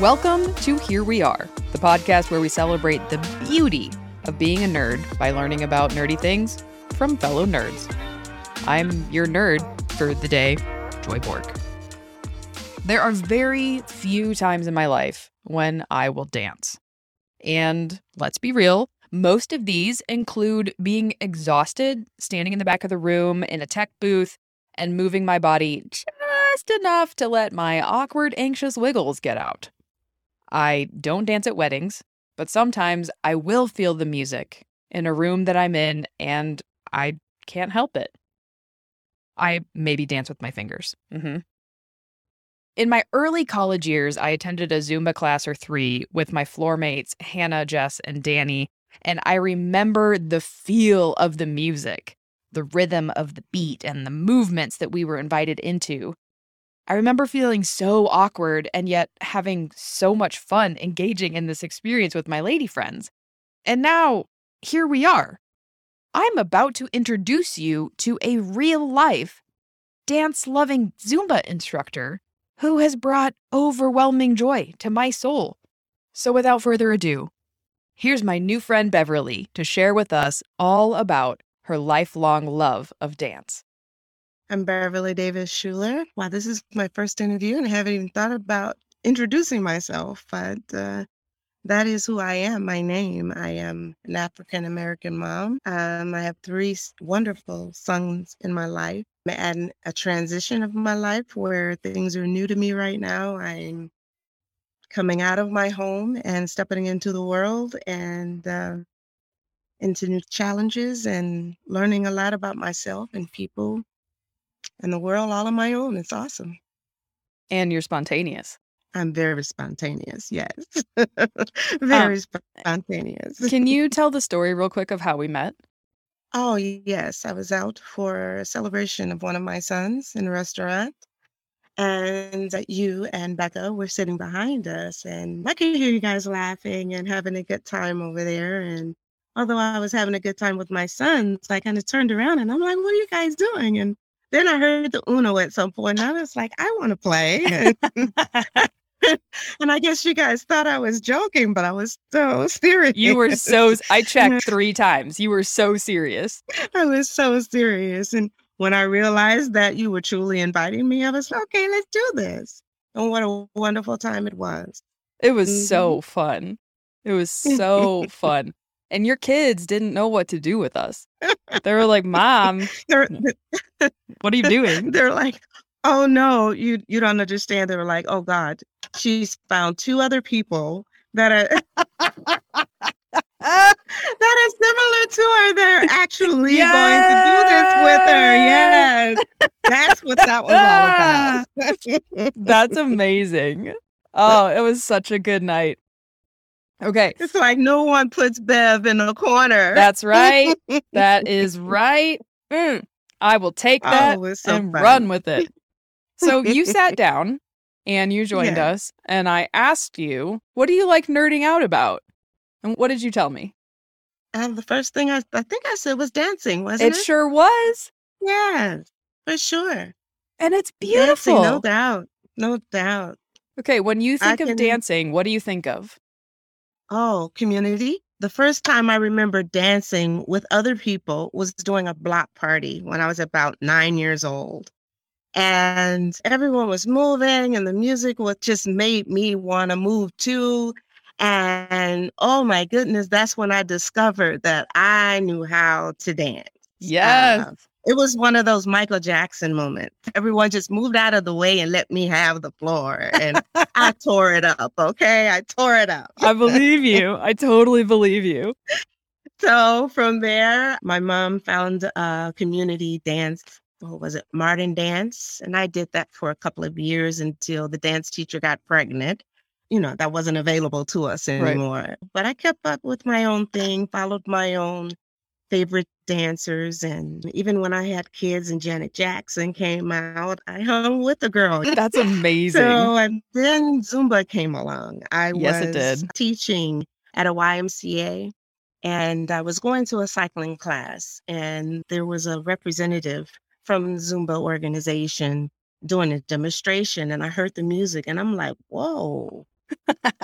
Welcome to Here We Are, the podcast where we celebrate the beauty of being a nerd by learning about nerdy things from fellow nerds. I'm your nerd for the day, Joy Bork. There are very few times in my life when I will dance. And let's be real, most of these include being exhausted, standing in the back of the room in a tech booth, and moving my body just enough to let my awkward, anxious wiggles get out. I don't dance at weddings, but sometimes I will feel the music in a room that I'm in, and I can't help it. I maybe dance with my fingers. In my early college years, I attended a Zumba class or three with my floor mates, Hannah, Jess, and Danny, and I remember the feel of the music, the rhythm of the beat, and the movements that we were invited into. I remember feeling so awkward and yet having so much fun engaging in this experience with my lady friends. And now, here we are. I'm about to introduce you to a real-life, dance-loving Zumba instructor who has brought overwhelming joy to my soul. So without further ado, here's my new friend Beverly to share with us all about her lifelong love of dance. I'm Beverly Davis Schuler. Wow, this is my first interview and I haven't even thought about introducing myself, but that is who I am, my name. I am an African-American mom. I have three wonderful sons in my life. And a transition of my life where things are new to me right now. I'm coming out of my home and stepping into the world and into new challenges and learning a lot about myself and people and the world all on my own. It's awesome. And you're spontaneous. I'm very spontaneous, yes. Very spontaneous. Can you tell the story real quick of how we met? Oh, yes. I was out for a celebration of one of my sons in a restaurant, and you and Becca were sitting behind us, and I could hear you guys laughing and having a good time over there. And although I was having a good time with my sons, I kind of turned around and I'm like, what are you guys doing? And then I heard the Uno at some point, and I was like, I want to play. And I guess you guys thought I was joking, but I was so serious. You were so, I checked three times. You were so serious. I was so serious. And when I realized that you were truly inviting me, I was like, okay, let's do this. And what a wonderful time it was. It was so fun. It was so fun. And your kids didn't know what to do with us. They were like, Mom, what are you doing? They're like, oh, no, you don't understand. They were like, oh, God, she's found two other people that are similar to her. They're actually going to do this with her. Yes. That's what that was all about. That's amazing. Oh, it was such a good night. Okay. It's like no one puts Bev in a corner. That's right. That is right. I will take that and run with it. So you sat down and you joined us and I asked you, what do you like nerding out about? And what did you tell me? The first thing I think I said was dancing, wasn't it? It sure was. Yeah, for sure. And it's beautiful. Dancing, no doubt. No doubt. Okay, when you think of dancing, what do you think of? Oh, community. The first time I remember dancing with other people was doing a block party when I was about 9 years old. And everyone was moving and the music was just made me want to move too. And oh my goodness, that's when I discovered that I knew how to dance. Yes. It was one of those Michael Jackson moments. Everyone just moved out of the way and let me have the floor. And I tore it up, okay? I tore it up. I believe you. I totally believe you. So from there, my mom found a community dance. What was it? Martin Dance. And I did that for a couple of years until the dance teacher got pregnant. You know, that wasn't available to us anymore. Right. But I kept up with my own thing, followed my own favorite dancers. And even when I had kids and Janet Jackson came out, I hung with the girl. That's amazing. So, and then Zumba came along. I was teaching at a YMCA and I was going to a cycling class and there was a representative from Zumba organization doing a demonstration and I heard the music and I'm like, whoa,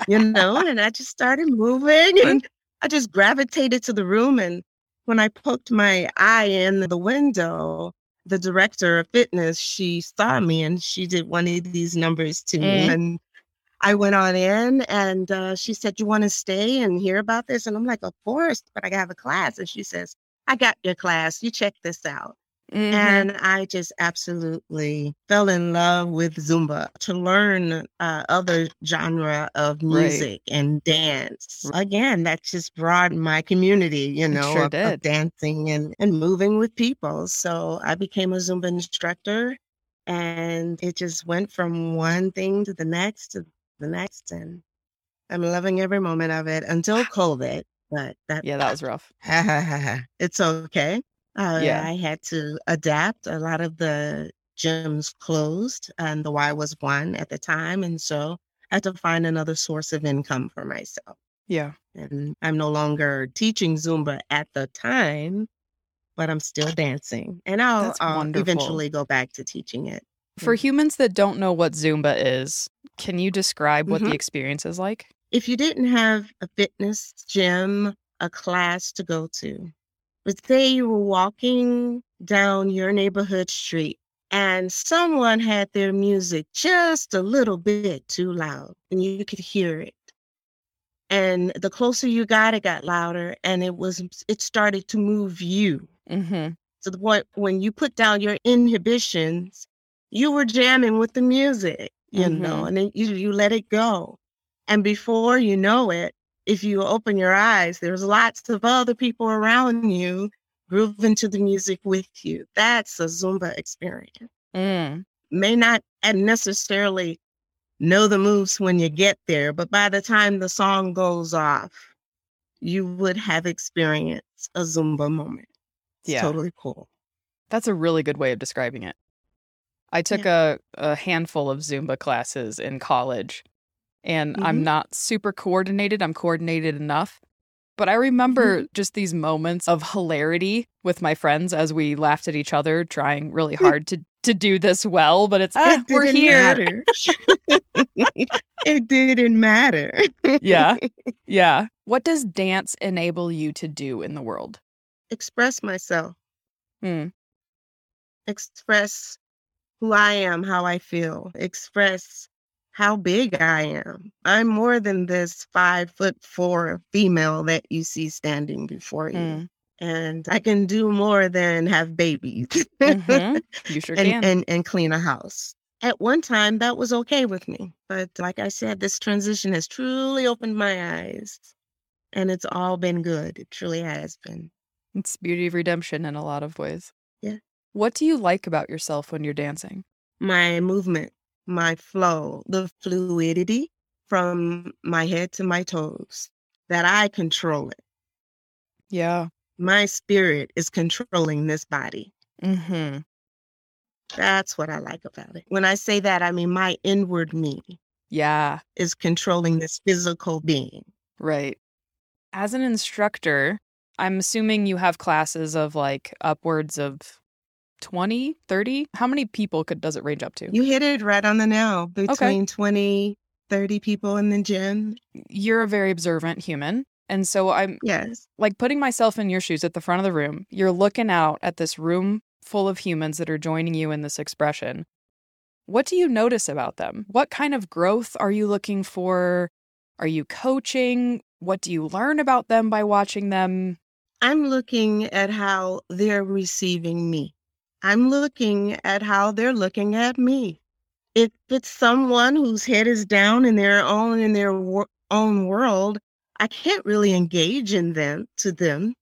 And I just started moving and I just gravitated to the room. And when I poked my eye in the window, the director of fitness, she saw me and she did one of these numbers to me. And I went on in and she said, "You want to stay and hear about this?" And I'm like, "Of course, but I have a class." And she says, "I got your class. You check this out." Mm-hmm. And I just absolutely fell in love with Zumba, to learn other genre of music and dance. Again, that just broadened my community, of dancing and moving with people. So I became a Zumba instructor, and it just went from one thing to the next and I'm loving every moment of it until COVID. But that was rough. It's okay. I had to adapt. A lot of the gyms closed, and the Y was one at the time. And so I had to find another source of income for myself. Yeah. And I'm no longer teaching Zumba at the time, but I'm still dancing. And I'll eventually go back to teaching it. For humans that don't know what Zumba is, can you describe what the experience is like? If you didn't have a fitness gym, a class to go to, but say you were walking down your neighborhood street and someone had their music just a little bit too loud and you could hear it. And the closer you got, it got louder and it started to move you. Mm-hmm. To the point when you put down your inhibitions, you were jamming with the music, and then you let it go. And before you know it, if you open your eyes, there's lots of other people around you grooving to the music with you. That's a Zumba experience. May not necessarily know the moves when you get there, but by the time the song goes off, you would have experienced a Zumba moment. It's totally cool. That's a really good way of describing it. I took a handful of Zumba classes in college. And I'm not super coordinated. I'm coordinated enough. But I remember just these moments of hilarity with my friends as we laughed at each other, trying really hard to do this well. But we're here. It didn't matter. Yeah. Yeah. What does dance enable you to do in the world? Express myself. Express who I am, how I feel. Express how big I am. I'm more than this 5'4" female that you see standing before you. And I can do more than have babies. You sure can. And clean a house. At one time, that was okay with me. But like I said, this transition has truly opened my eyes. And it's all been good. It truly has been. It's beauty of redemption in a lot of ways. Yeah. What do you like about yourself when you're dancing? My movement. My flow, the fluidity from my head to my toes, that I control it. Yeah. My spirit is controlling this body. Mm-hmm. That's what I like about it. When I say that, I mean my inward me. Yeah. Is controlling this physical being. Right. As an instructor, I'm assuming you have classes of like upwards of 20, 30? How many people does it range up to? You hit it right on the nail. Between 20, 30 people in the gym. You're a very observant human. And so I'm like putting myself in your shoes at the front of the room. You're looking out at this room full of humans that are joining you in this expression. What do you notice about them? What kind of growth are you looking for? Are you coaching? What do you learn about them by watching them? I'm looking at how they're receiving me. I'm looking at how they're looking at me. If it's someone whose head is down in their own own world, I can't really engage in them to them.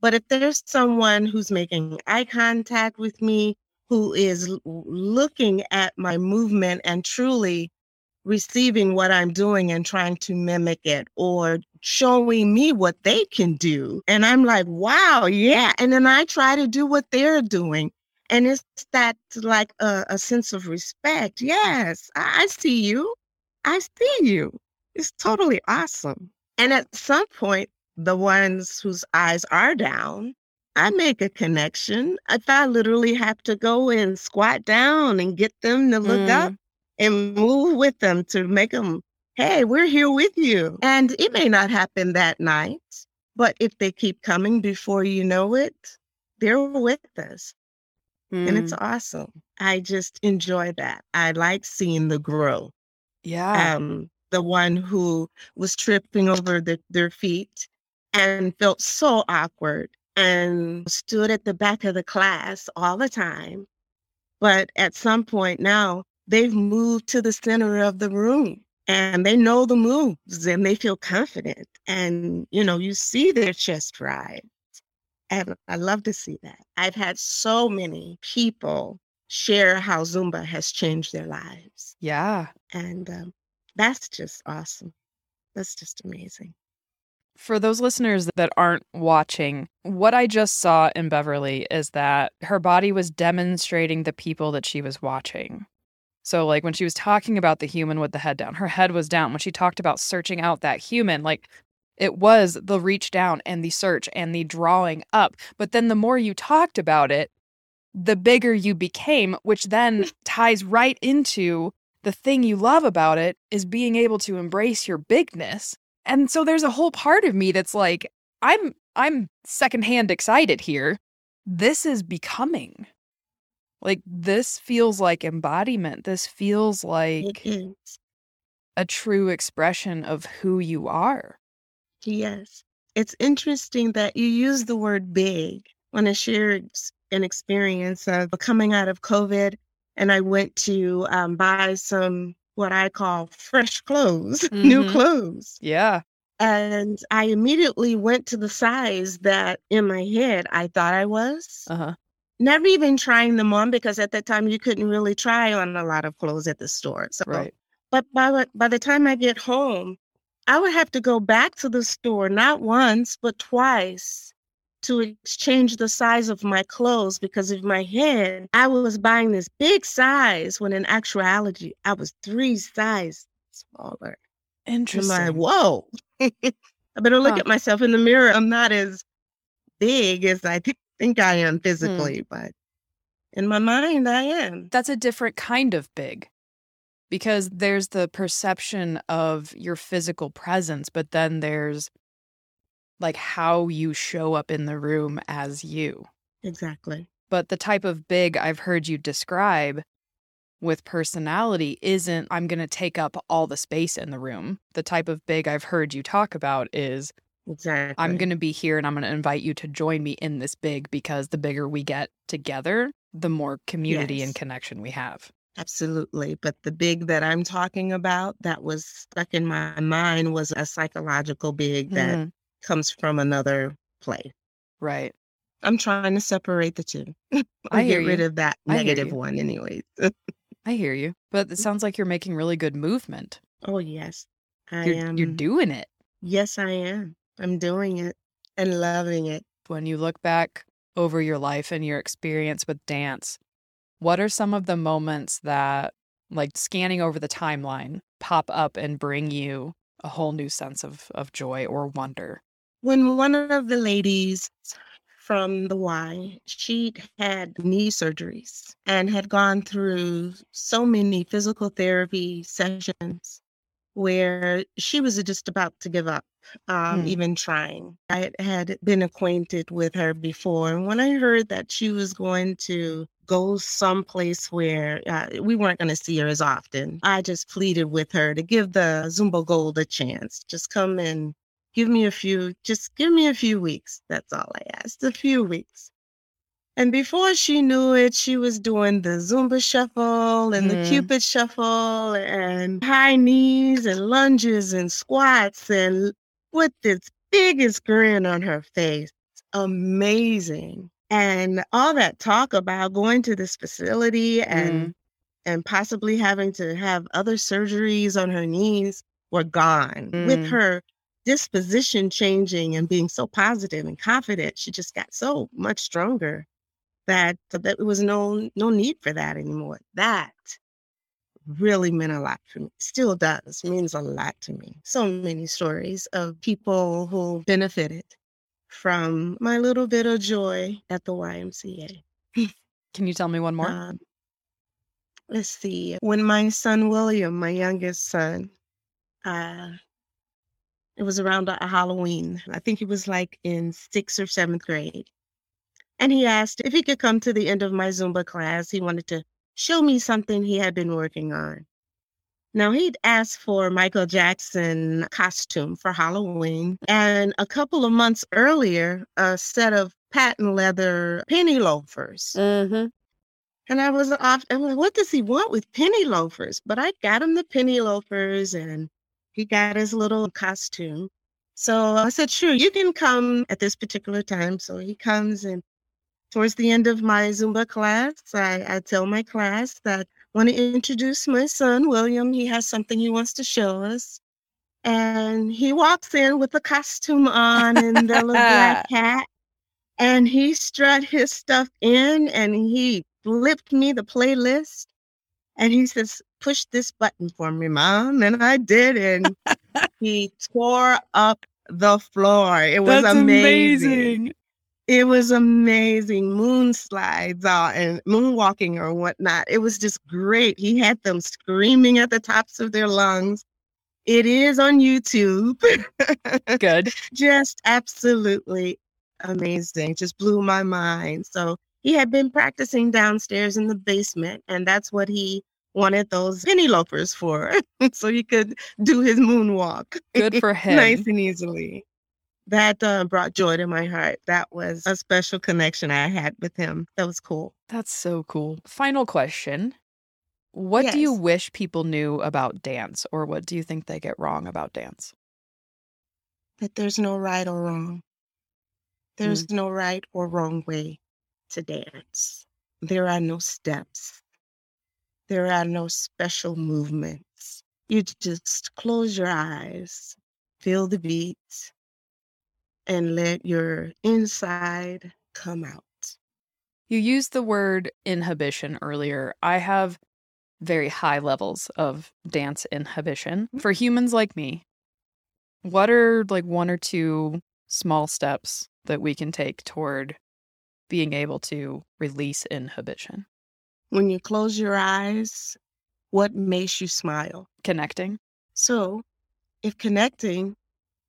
But if there's someone who's making eye contact with me, who is looking at my movement and truly receiving what I'm doing and trying to mimic it or showing me what they can do. And I'm like, wow, yeah. And then I try to do what they're doing. And it's that like a sense of respect. Yes, I see you. I see you. It's totally awesome. And at some point, the ones whose eyes are down, I make a connection. If I literally have to go and squat down and get them to look up and move with them to make them hey, we're here with you. And it may not happen that night, but if they keep coming, before you know it, they're with us. Mm. And it's awesome. I just enjoy that. I like seeing the growth. Yeah. The one who was tripping over their feet and felt so awkward and stood at the back of the class all the time. But at some point now, they've moved to the center of the room and they know the moves and they feel confident. And, you know, you see their chest rise. And I love to see that. I've had so many people share how Zumba has changed their lives. Yeah. And that's just awesome. That's just amazing. For those listeners that aren't watching, what I just saw in Beverly is that her body was demonstrating the people that she was watching. So like when she was talking about the human with the head down, her head was down. When she talked about searching out that human, like it was the reach down and the search and the drawing up. But then the more you talked about it, the bigger you became, which then ties right into the thing you love about it is being able to embrace your bigness. And so there's a whole part of me that's like, I'm secondhand excited here. This is becoming. Like, this feels like embodiment. This feels like a true expression of who you are. Yes. It's interesting that you use the word big. When I shared an experience of coming out of COVID, and I went to buy some what I call fresh clothes, mm-hmm. new clothes. Yeah. And I immediately went to the size that in my head I thought I was. Uh-huh. Never even trying them on, because at that time you couldn't really try on a lot of clothes at the store. So, right. But by the time I get home, I would have to go back to the store, not once, but twice, to exchange the size of my clothes, because in my head, I was buying this big size when in actuality, I was 3 sizes smaller. Interesting. I'm like, whoa, I better look at myself in the mirror. I'm not as big as I think I am physically, but in my mind, I am. That's a different kind of big, because there's the perception of your physical presence, but then there's like how you show up in the room as you. Exactly. But the type of big I've heard you describe with personality isn't, I'm going to take up all the space in the room. The type of big I've heard you talk about is, exactly, I'm going to be here and I'm going to invite you to join me in this big, because the bigger we get together, the more community and connection we have. Absolutely. But the big that I'm talking about that was stuck in my mind was a psychological big that comes from another play. Right. I'm trying to separate the two. I get rid of that negative one anyways. I hear you. But it sounds like you're making really good movement. Oh, yes. I am. You're doing it. Yes, I am. I'm doing it and loving it. When you look back over your life and your experience with dance, what are some of the moments that, like scanning over the timeline, pop up and bring you a whole new sense of joy or wonder? When one of the ladies from the Y, she had knee surgeries and had gone through so many physical therapy sessions where she was just about to give up, even trying. I had been acquainted with her before. And when I heard that she was going to go someplace where we weren't going to see her as often, I just pleaded with her to give the Zumba Gold a chance. Just come and give me a few weeks. That's all I asked, a few weeks. And before she knew it, she was doing the Zumba shuffle and the Cupid shuffle and high knees and lunges and squats, and with this biggest grin on her face. Amazing. And all that talk about going to this facility and possibly having to have other surgeries on her knees were gone. With her disposition changing and being so positive and confident, she just got so much stronger that it was no need for that anymore. That really meant a lot for me. Still does. Means a lot to me. So many stories of people who benefited from my little bit of joy at the YMCA. Can you tell me one more? Let's see. When my youngest son, It was around a Halloween. I think he was like in 6th or 7th grade. And he asked if he could come to the end of my Zumba class. He wanted to show me something he had been working on. Now, he'd asked for a Michael Jackson costume for Halloween. And a couple of months earlier, a set of patent leather penny loafers. Mm-hmm. And I'm like, what does he want with penny loafers? But I got him the penny loafers and he got his little costume. So I said, sure, you can come at this particular time. So he comes, and towards the end of my Zumba class, I tell my class that I want to introduce my son, William. He has something he wants to show us. And he walks in with a costume on and the little black hat. And he strut his stuff in, and he flipped me the playlist, and he says, push this button for me, Mom. And I did, and he tore up the floor. It was amazing. It was amazing. Moonslides and moonwalking or whatnot. It was just great. He had them screaming at the tops of their lungs. It is on YouTube. Good. Just absolutely amazing. Just blew my mind. So he had been practicing downstairs in the basement, and that's what he wanted those penny loafers for, so he could do his moonwalk. Good for him. Nice and easily. That brought joy to my heart. That was a special connection I had with him. That was cool. That's so cool. Final question. What do you wish people knew about dance, or what do you think they get wrong about dance? That there's no right or wrong. There's no right or wrong way to dance. There are no steps. There are no special movements. You just close your eyes, feel the beat, and let your inside come out. You used the word inhibition earlier. I have very high levels of dance inhibition. For humans like me, what are like one or two small steps that we can take toward being able to release inhibition? When you close your eyes, what makes you smile? Connecting. So if connecting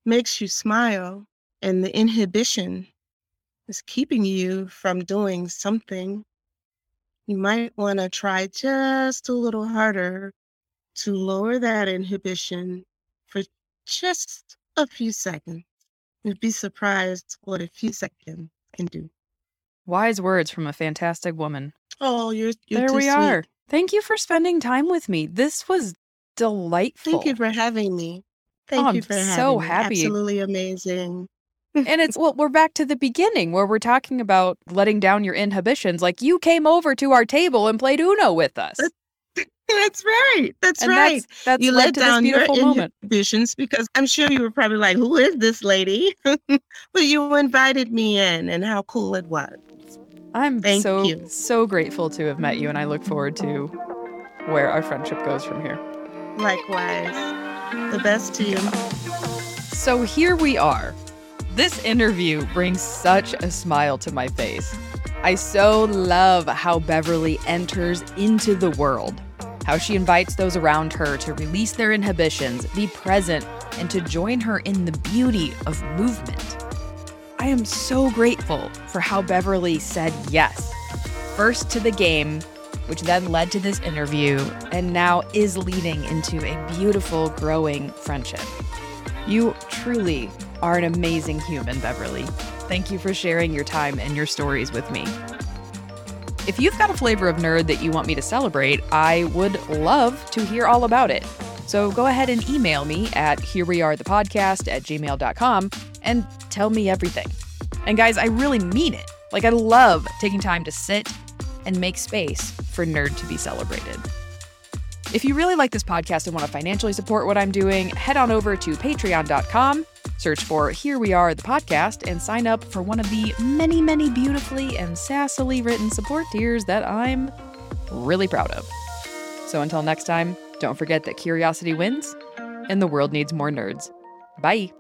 makes you smile and the inhibition is keeping you from doing something, you might want to try just a little harder to lower that inhibition for just a few seconds. You'd be surprised what a few seconds can do. Wise words from a fantastic woman. Oh, you're there we sweet. Are. Thank you for spending time with me. This was delightful. Thank you for having me. Thank you for having me. I'm so happy. Absolutely amazing. And we're back to the beginning where we're talking about letting down your inhibitions. Like, you came over to our table and played Uno with us. That's right. That's right. That's you let down your inhibitions, because I'm sure you were probably like, who is this lady? But you invited me in, and how cool it was. I'm so grateful to have met you, and I look forward to where our friendship goes from here. Likewise. The best to you. So here we are. This interview brings such a smile to my face. I so love how Beverly enters into the world, how she invites those around her to release their inhibitions, be present, and to join her in the beauty of movement. I am so grateful for how Beverly said yes, first to the game, which then led to this interview, and now is leading into a beautiful, growing friendship. You truly are an amazing human, Beverly. Thank you for sharing your time and your stories with me. If you've got a flavor of nerd that you want me to celebrate, I would love to hear all about it. So go ahead and email me at herewearethepodcast@gmail.com and tell me everything. And guys, I really mean it. Like, I love taking time to sit and make space for nerd to be celebrated. If you really like this podcast and want to financially support what I'm doing, head on over to patreon.com, search for Here We Are the Podcast, and sign up for one of the many, many beautifully and sassily written support tiers that I'm really proud of. So until next time, don't forget that curiosity wins and the world needs more nerds. Bye.